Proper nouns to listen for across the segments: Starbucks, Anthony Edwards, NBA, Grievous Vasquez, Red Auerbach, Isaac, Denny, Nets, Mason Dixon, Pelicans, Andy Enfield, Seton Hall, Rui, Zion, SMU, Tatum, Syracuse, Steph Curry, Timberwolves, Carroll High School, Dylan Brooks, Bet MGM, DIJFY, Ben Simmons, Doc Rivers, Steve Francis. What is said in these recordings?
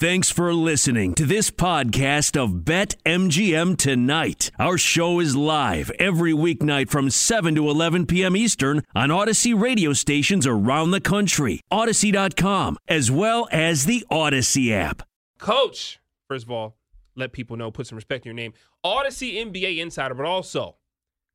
Thanks for listening to this podcast of Bet MGM Tonight. Our show is live every weeknight from 7 to 11 p.m. Eastern on Odyssey radio stations around the country, Odyssey.com, as well as the Odyssey app. Coach, first of all, let people know, put some respect in your name. Odyssey NBA insider, but also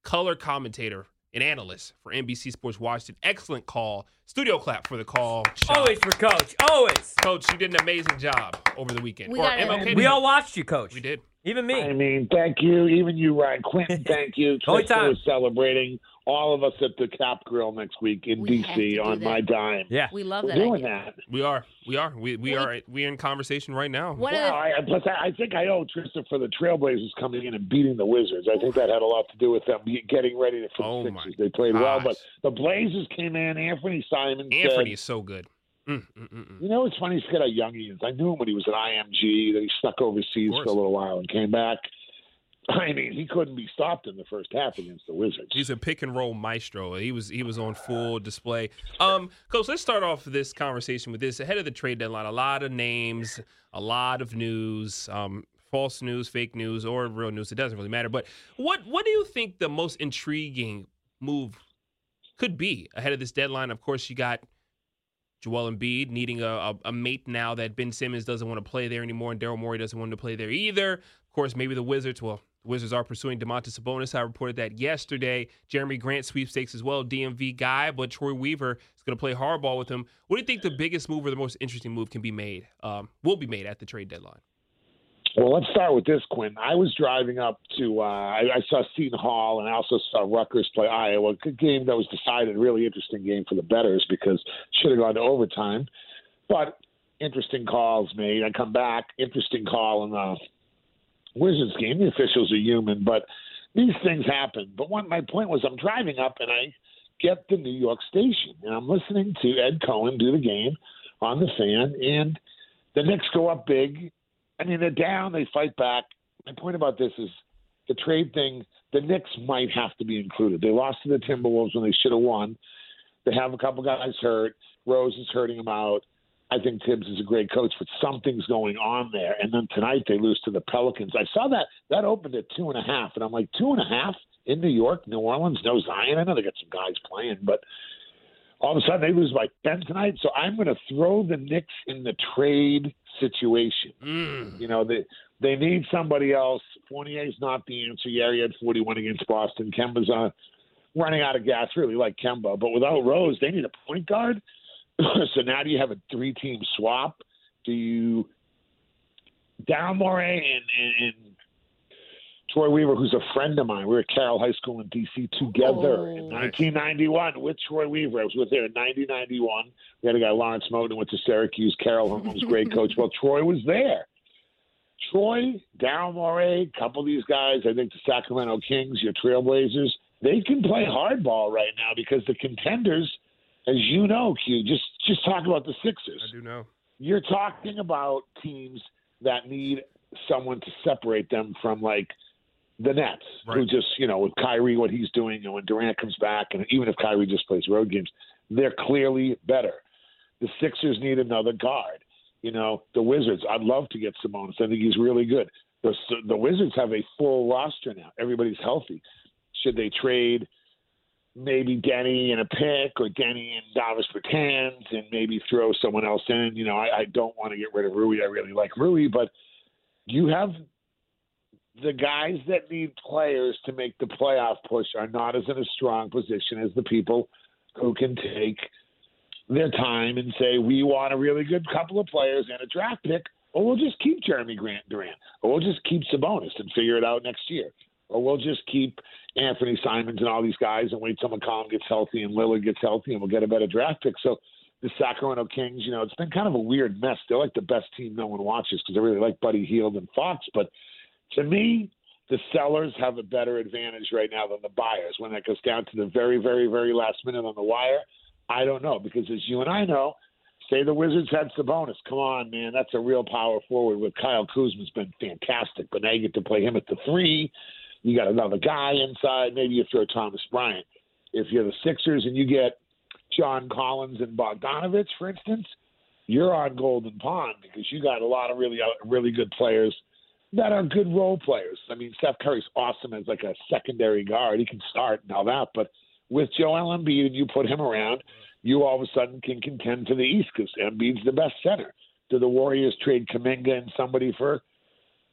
color commentator and analyst for NBC Sports Washington. Excellent call. Studio clap for the call. Shot. Always for Coach. Always. Coach, you did an amazing job over the weekend. We all watched you, Coach. We did. Even me. I mean, thank you. Even you, Ryan. Quentin, thank you. Only time. Was celebrating all of us at the Cap Grill next week in D.C. on my dime. Yeah. We love that. We're doing that. We are. We are in conversation right now. I think I owe Trista for the Trailblazers coming in and beating the Wizards. I think that had a lot to do with them getting ready for the Sixers. They played well, but the Blazers came in. Anthony Simons. Anthony is so good. You know what's funny? He's got a youngie. I knew him when he was at IMG. Then he stuck overseas for a little while and came back. I mean, he couldn't be stopped in the first half against the Wizards. He's a pick-and-roll maestro. He was on full display. Coach, let's start off this conversation with this. Ahead of the trade deadline, a lot of names, a lot of news, false news, fake news, or real news. It doesn't really matter. But what do you think the most intriguing move could be ahead of this deadline? Of course, you got Joel Embiid needing a mate now that Ben Simmons doesn't want to play there anymore, and Daryl Morey doesn't want to play there either. Of course, maybe the Wizards will. Wizards are pursuing Domantas Sabonis. I reported that yesterday. Jeremy Grant sweepstakes as well, DMV guy, but Troy Weaver is going to play hardball with him. What do you think the biggest move or the most interesting move can be made, will be made at the trade deadline? Well, let's start with this, Quinn. I was driving up to I saw Seton Hall, and I also saw Rutgers play Iowa. A good game that was decided, really interesting game for the bettors because it should have gone to overtime. But interesting calls made. I come back, interesting call in the Wizards game. The officials are human, but these things happen. But my point was, I'm driving up and I get the New York station and I'm listening to Ed Cohen do the game on the fan, and the Knicks go up big. I mean, they're down, they fight back. My point about this is the trade thing, the Knicks might have to be included. They lost to the Timberwolves when they should have won. They have a couple guys hurt. Rose is hurting them out. I think Tibbs is a great coach, but something's going on there. And then tonight they lose to the Pelicans. I saw that opened at 2.5, and I'm like, 2.5 in New York, New Orleans, no Zion. I know they got some guys playing, but all of a sudden they lose by 10 tonight. So I'm going to throw the Knicks in the trade situation. You know, they need somebody else. Fournier's not the answer. Yeah, he had 41 against Boston. Kemba's running out of gas. Really like Kemba, but without Rose, they need a point guard. So now do you have a 3-team swap? Do you Daryl Morey and Troy Weaver, who's a friend of mine? We were at Carroll High School in D.C. together in 1991 with Troy Weaver. I was with him in 1991. We had a guy, Lawrence Moten, went to Syracuse. Carroll Holmes, great coach. Well, Troy was there. Troy, Daryl Morey, a couple of these guys, I think the Sacramento Kings, your Trailblazers, they can play hardball right now because the contenders – as you know, Q, just talk about the Sixers. I do know. You're talking about teams that need someone to separate them from, like, the Nets, who just, you know, with Kyrie, what he's doing, and when Durant comes back, and even if Kyrie just plays road games, they're clearly better. The Sixers need another guard. You know, the Wizards, I'd love to get Sabonis. I think he's really good. The Wizards have a full roster now. Everybody's healthy. Should they trade maybe Denny and a pick, or Denny and Davis Bertans, and maybe throw someone else in? You know, I don't want to get rid of Rui. I really like Rui, but you have the guys that need players to make the playoff push are not as in a strong position as the people who can take their time and say, we want a really good couple of players and a draft pick, or we'll just keep Jeremy Grant Durant, or we'll just keep Sabonis and figure it out next year. Or we'll just keep Anthony Simons and all these guys and wait till McCollum gets healthy and Lillard gets healthy and we'll get a better draft pick. So the Sacramento Kings, you know, it's been kind of a weird mess. They're like the best team no one watches because I really like Buddy Hield and Fox. But to me, the sellers have a better advantage right now than the buyers. When that goes down to the very, very, very last minute on the wire, I don't know. Because as you and I know, say the Wizards had Sabonis. Come on, man. That's a real power forward. With Kyle Kuzma's been fantastic. But now you get to play him at the 3. You got another guy inside. Maybe you throw Thomas Bryant. If you're the Sixers and you get John Collins and Bogdanovich, for instance, you're on Golden Pond because you got a lot of really good players that are good role players. I mean, Steph Curry's awesome as like a secondary guard. He can start and all that, but with Joel Embiid and you put him around, you all of a sudden can contend for the East because Embiid's the best center. Do the Warriors trade Kemba and somebody for,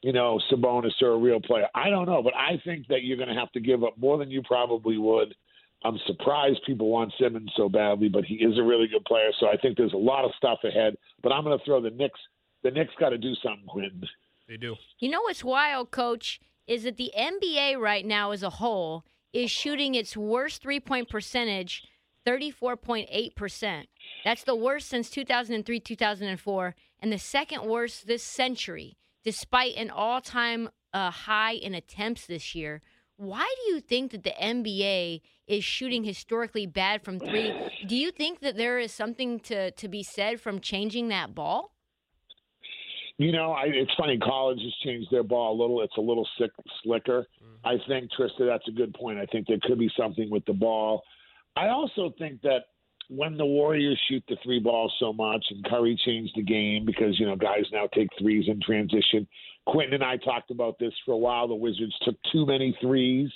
you know, Sabonis or a real player? I don't know, but I think that you're going to have to give up more than you probably would. I'm surprised people want Simmons so badly, but he is a really good player, so I think there's a lot of stuff ahead. But I'm going to throw the Knicks. The Knicks got to do something, Quinn. They do. You know what's wild, Coach, is that the NBA right now as a whole is shooting its worst three-point percentage, 34.8%. That's the worst since 2003, 2004, and the second worst this century, despite an all-time high in attempts this year. Why do you think that the NBA is shooting historically bad from three? Do you think that there is something to be said from changing that ball? You know, it's funny. College has changed their ball a little. It's a little slicker. Mm-hmm. I think, Trista, that's a good point. I think there could be something with the ball. I also think that when the Warriors shoot the three ball so much and Curry changed the game because, you know, guys now take threes in transition. Quentin and I talked about this for a while. The Wizards took too many threes,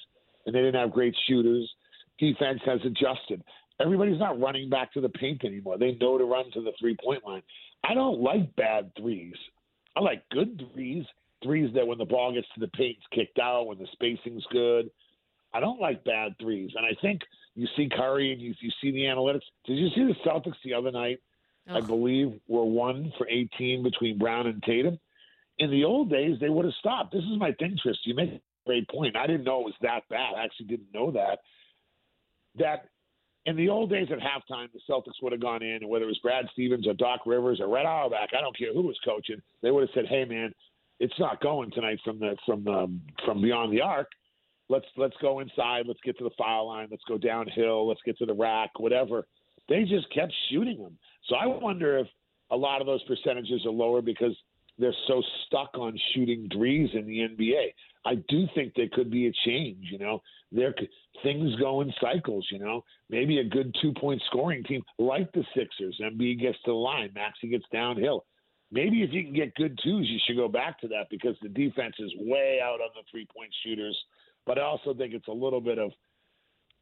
and they didn't have great shooters. Defense has adjusted. Everybody's not running back to the paint anymore. They know to run to the three-point line. I don't like bad threes. I like good threes, threes that when the ball gets to the paint, it's kicked out, when the spacing's good. I don't like bad threes. And I think you see Curry and you see the analytics. Did you see the Celtics the other night? Oh. I believe were 1 for 18 between Brown and Tatum. In the old days, they would have stopped. This is my thing, Trist. You make a great point. I didn't know it was that bad. I actually didn't know that. That in the old days at halftime, the Celtics would have gone in, and whether it was Brad Stevens or Doc Rivers or Red Auerbach, I don't care who was coaching, they would have said, "Hey, man, it's not going tonight from beyond the arc. Let's go inside. Let's get to the foul line. Let's go downhill. Let's get to the rack. Whatever." They just kept shooting them. So I wonder if a lot of those percentages are lower because they're so stuck on shooting threes in the NBA. I do think there could be a change, you know. Things go in cycles, you know. Maybe a good two-point scoring team like the Sixers. Embiid gets to the line. Maxey gets downhill. Maybe if you can get good twos, you should go back to that because the defense is way out on the three-point shooters. But I also think it's a little bit of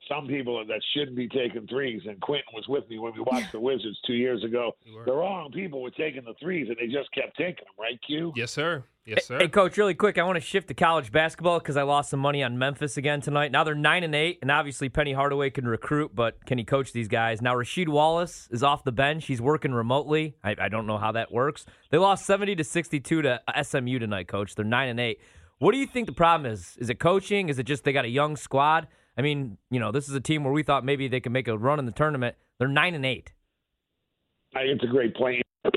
some people that shouldn't be taking threes, and Quentin was with me when we watched the Wizards 2 years ago. The wrong people were taking the threes, and they just kept taking them, right, Q? Yes, sir. Yes, sir. Hey, Coach, really quick, I want to shift to college basketball because I lost some money on Memphis again tonight. Now they're 9-8, and obviously Penny Hardaway can recruit, but can he coach these guys? Now Rasheed Wallace is off the bench. He's working remotely. I don't know how that works. They lost 70-62 to SMU tonight, Coach. They're 9-8. What do you think the problem is? Is it coaching? Is it just they got a young squad? I mean, you know, this is a team where we thought maybe they could make a run in the tournament. They're 9-8. It's a great play. I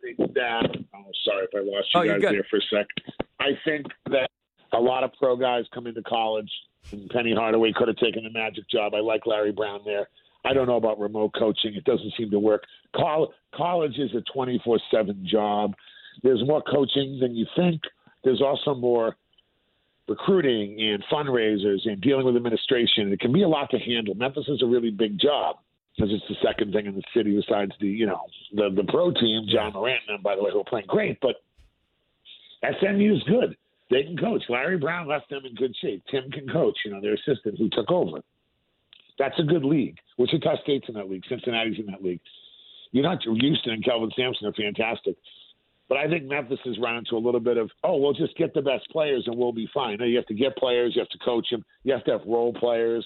think that, sorry if I lost you guys there for a sec. I think that a lot of pro guys come into college, and Penny Hardaway could have taken the Magic job. I like Larry Brown there. I don't know about remote coaching. It doesn't seem to work. College is a 24/7 job. There's more coaching than you think. There's also more recruiting and fundraisers and dealing with administration. It can be a lot to handle. Memphis is a really big job because it's the second thing in the city besides the pro team, John Morant and them, by the way, who are playing great. But SMU is good. They can coach. Larry Brown left them in good shape. Tim can coach, you know, their assistant who took over. That's a good league. Wichita State's in that league. Cincinnati's in that league. You're not Houston and Kelvin Sampson are fantastic. But I think Memphis has run into a little bit of, we'll just get the best players and we'll be fine. No, you have to get players. You have to coach them. You have to have role players.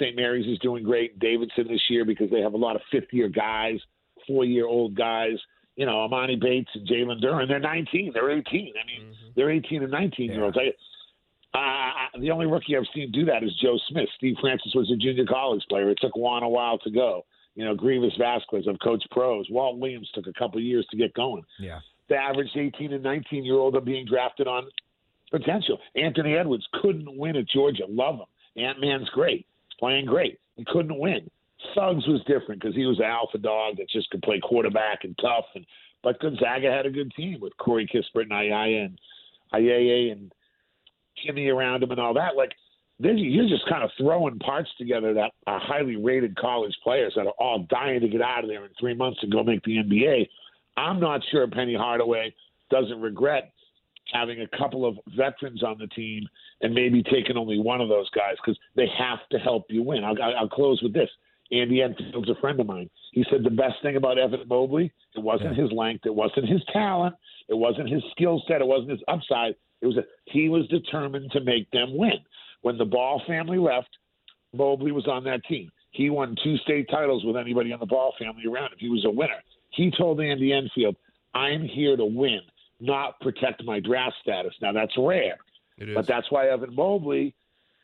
St. Mary's is doing great. Davidson this year because they have a lot of fifth-year guys, four-year-old guys. You know, Amani Bates and Jalen Duren, they're 19. They're 18. I mean, they're 18 and 19-year-olds. Yeah. The only rookie I've seen do that is Joe Smith. Steve Francis was a junior college player. It took Juan a while to go. You know, Grievous Vasquez of Coach Pros. Walt Williams took a couple years to get going. Yeah. The average 18 and 19-year-old are being drafted on potential. Anthony Edwards couldn't win at Georgia. Love him. Ant-Man's great. He's playing great. He couldn't win. Suggs was different because he was an alpha dog that just could play quarterback and tough. But Gonzaga had a good team with Corey Kispert and Ayaya and Kimmy around him and all that. Like, then you're just kind of throwing parts together that are highly rated college players that are all dying to get out of there in 3 months and go make the NBA. I'm not sure Penny Hardaway doesn't regret having a couple of veterans on the team and maybe taking only one of those guys because they have to help you win. I'll close with this. Andy Enfield's a friend of mine. He said the best thing about Evan Mobley, it wasn't his length, it wasn't his talent, it wasn't his skill set, it wasn't his upside. It was that he was determined to make them win. When the Ball family left, Mobley was on that team. He won 2 state titles with anybody on the Ball family around him. He was a winner. He told Andy Enfield, I'm here to win, not protect my draft status. Now, that's rare. It is. But that's why Evan Mobley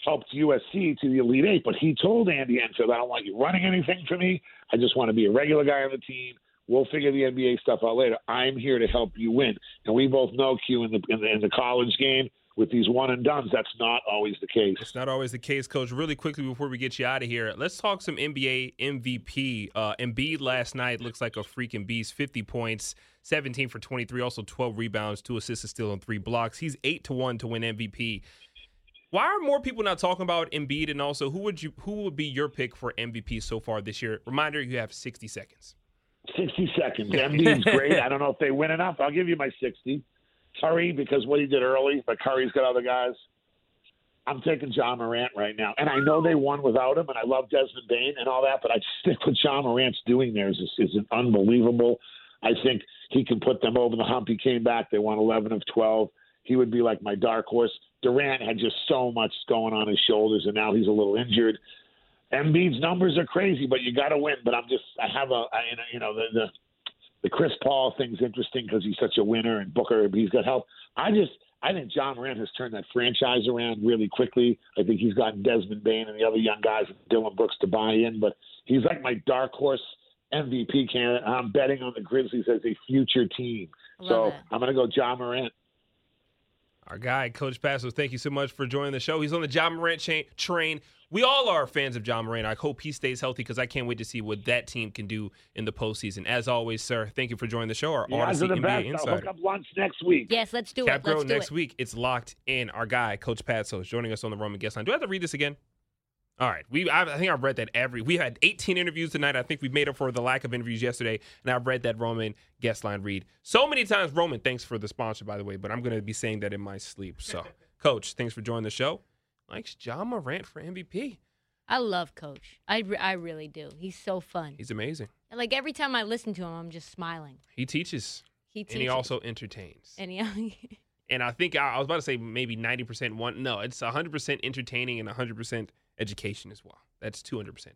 helped USC to the Elite Eight. But he told Andy Enfield, I don't want you running anything for me. I just want to be a regular guy on the team. We'll figure the NBA stuff out later. I'm here to help you win. And we both know, Q, in the college game, with these one-and-dones, that's not always the case. It's not always the case, Coach. Really quickly before we get you out of here, let's talk some NBA MVP. Embiid last night looks like a freaking beast, 50 points, 17 for 23, also 12 rebounds, 2 assists, a steal, and 3 blocks. He's 8-1 to win MVP. Why are more people not talking about Embiid? And also, who would be your pick for MVP so far this year? Reminder, you have 60 seconds. 60 seconds. Embiid's great. I don't know if they win enough. I'll give you my 60. Curry, because what he did early, but Curry's got other guys. I'm taking John Morant right now. And I know they won without him, and I love Desmond Bane and all that, but I stick with John Morant's doing there is unbelievable. I think he can put them over the hump. He came back. They won 11 of 12. He would be like my dark horse. Durant had just so much going on his shoulders, and now he's a little injured. Embiid's numbers are crazy, but you got to win. But The Chris Paul thing's interesting because he's such a winner, and Booker, he's got help. I think John Morant has turned that franchise around really quickly. I think he's gotten Desmond Bane and the other young guys, Dylan Brooks, to buy in. But he's like my dark horse MVP candidate. I'm betting on the Grizzlies as a future team. So I'm going to go John Morant. Our guy, Coach Passos, thank you so much for joining the show. He's on the John Morant train. We all are fans of John Morant. I hope he stays healthy because I can't wait to see what that team can do in the postseason. As always, sir, thank you for joining the show. Our Odyssey NBA best. Insider. I'll hook up lunch next week. Yes, let's do Cap it. Grow next week. It's Locked In. Our guy, Coach Passos, joining us on the Roman Guest Line. Do I have to read this again? All right. I think I've read that we had 18 interviews tonight. I think we made up for the lack of interviews yesterday, and I've read that Roman guest line read so many times. Roman, thanks for the sponsor, by the way, but I'm going to be saying that in my sleep. So, Coach, thanks for joining the show. Likes John Morant for MVP. I love Coach. I really do. He's so fun. He's amazing. And like every time I listen to him, I'm just smiling. He teaches. And he also entertains. And I think I was about to say maybe 90% one. No, it's 100% entertaining and 100% education as well. That's 200%.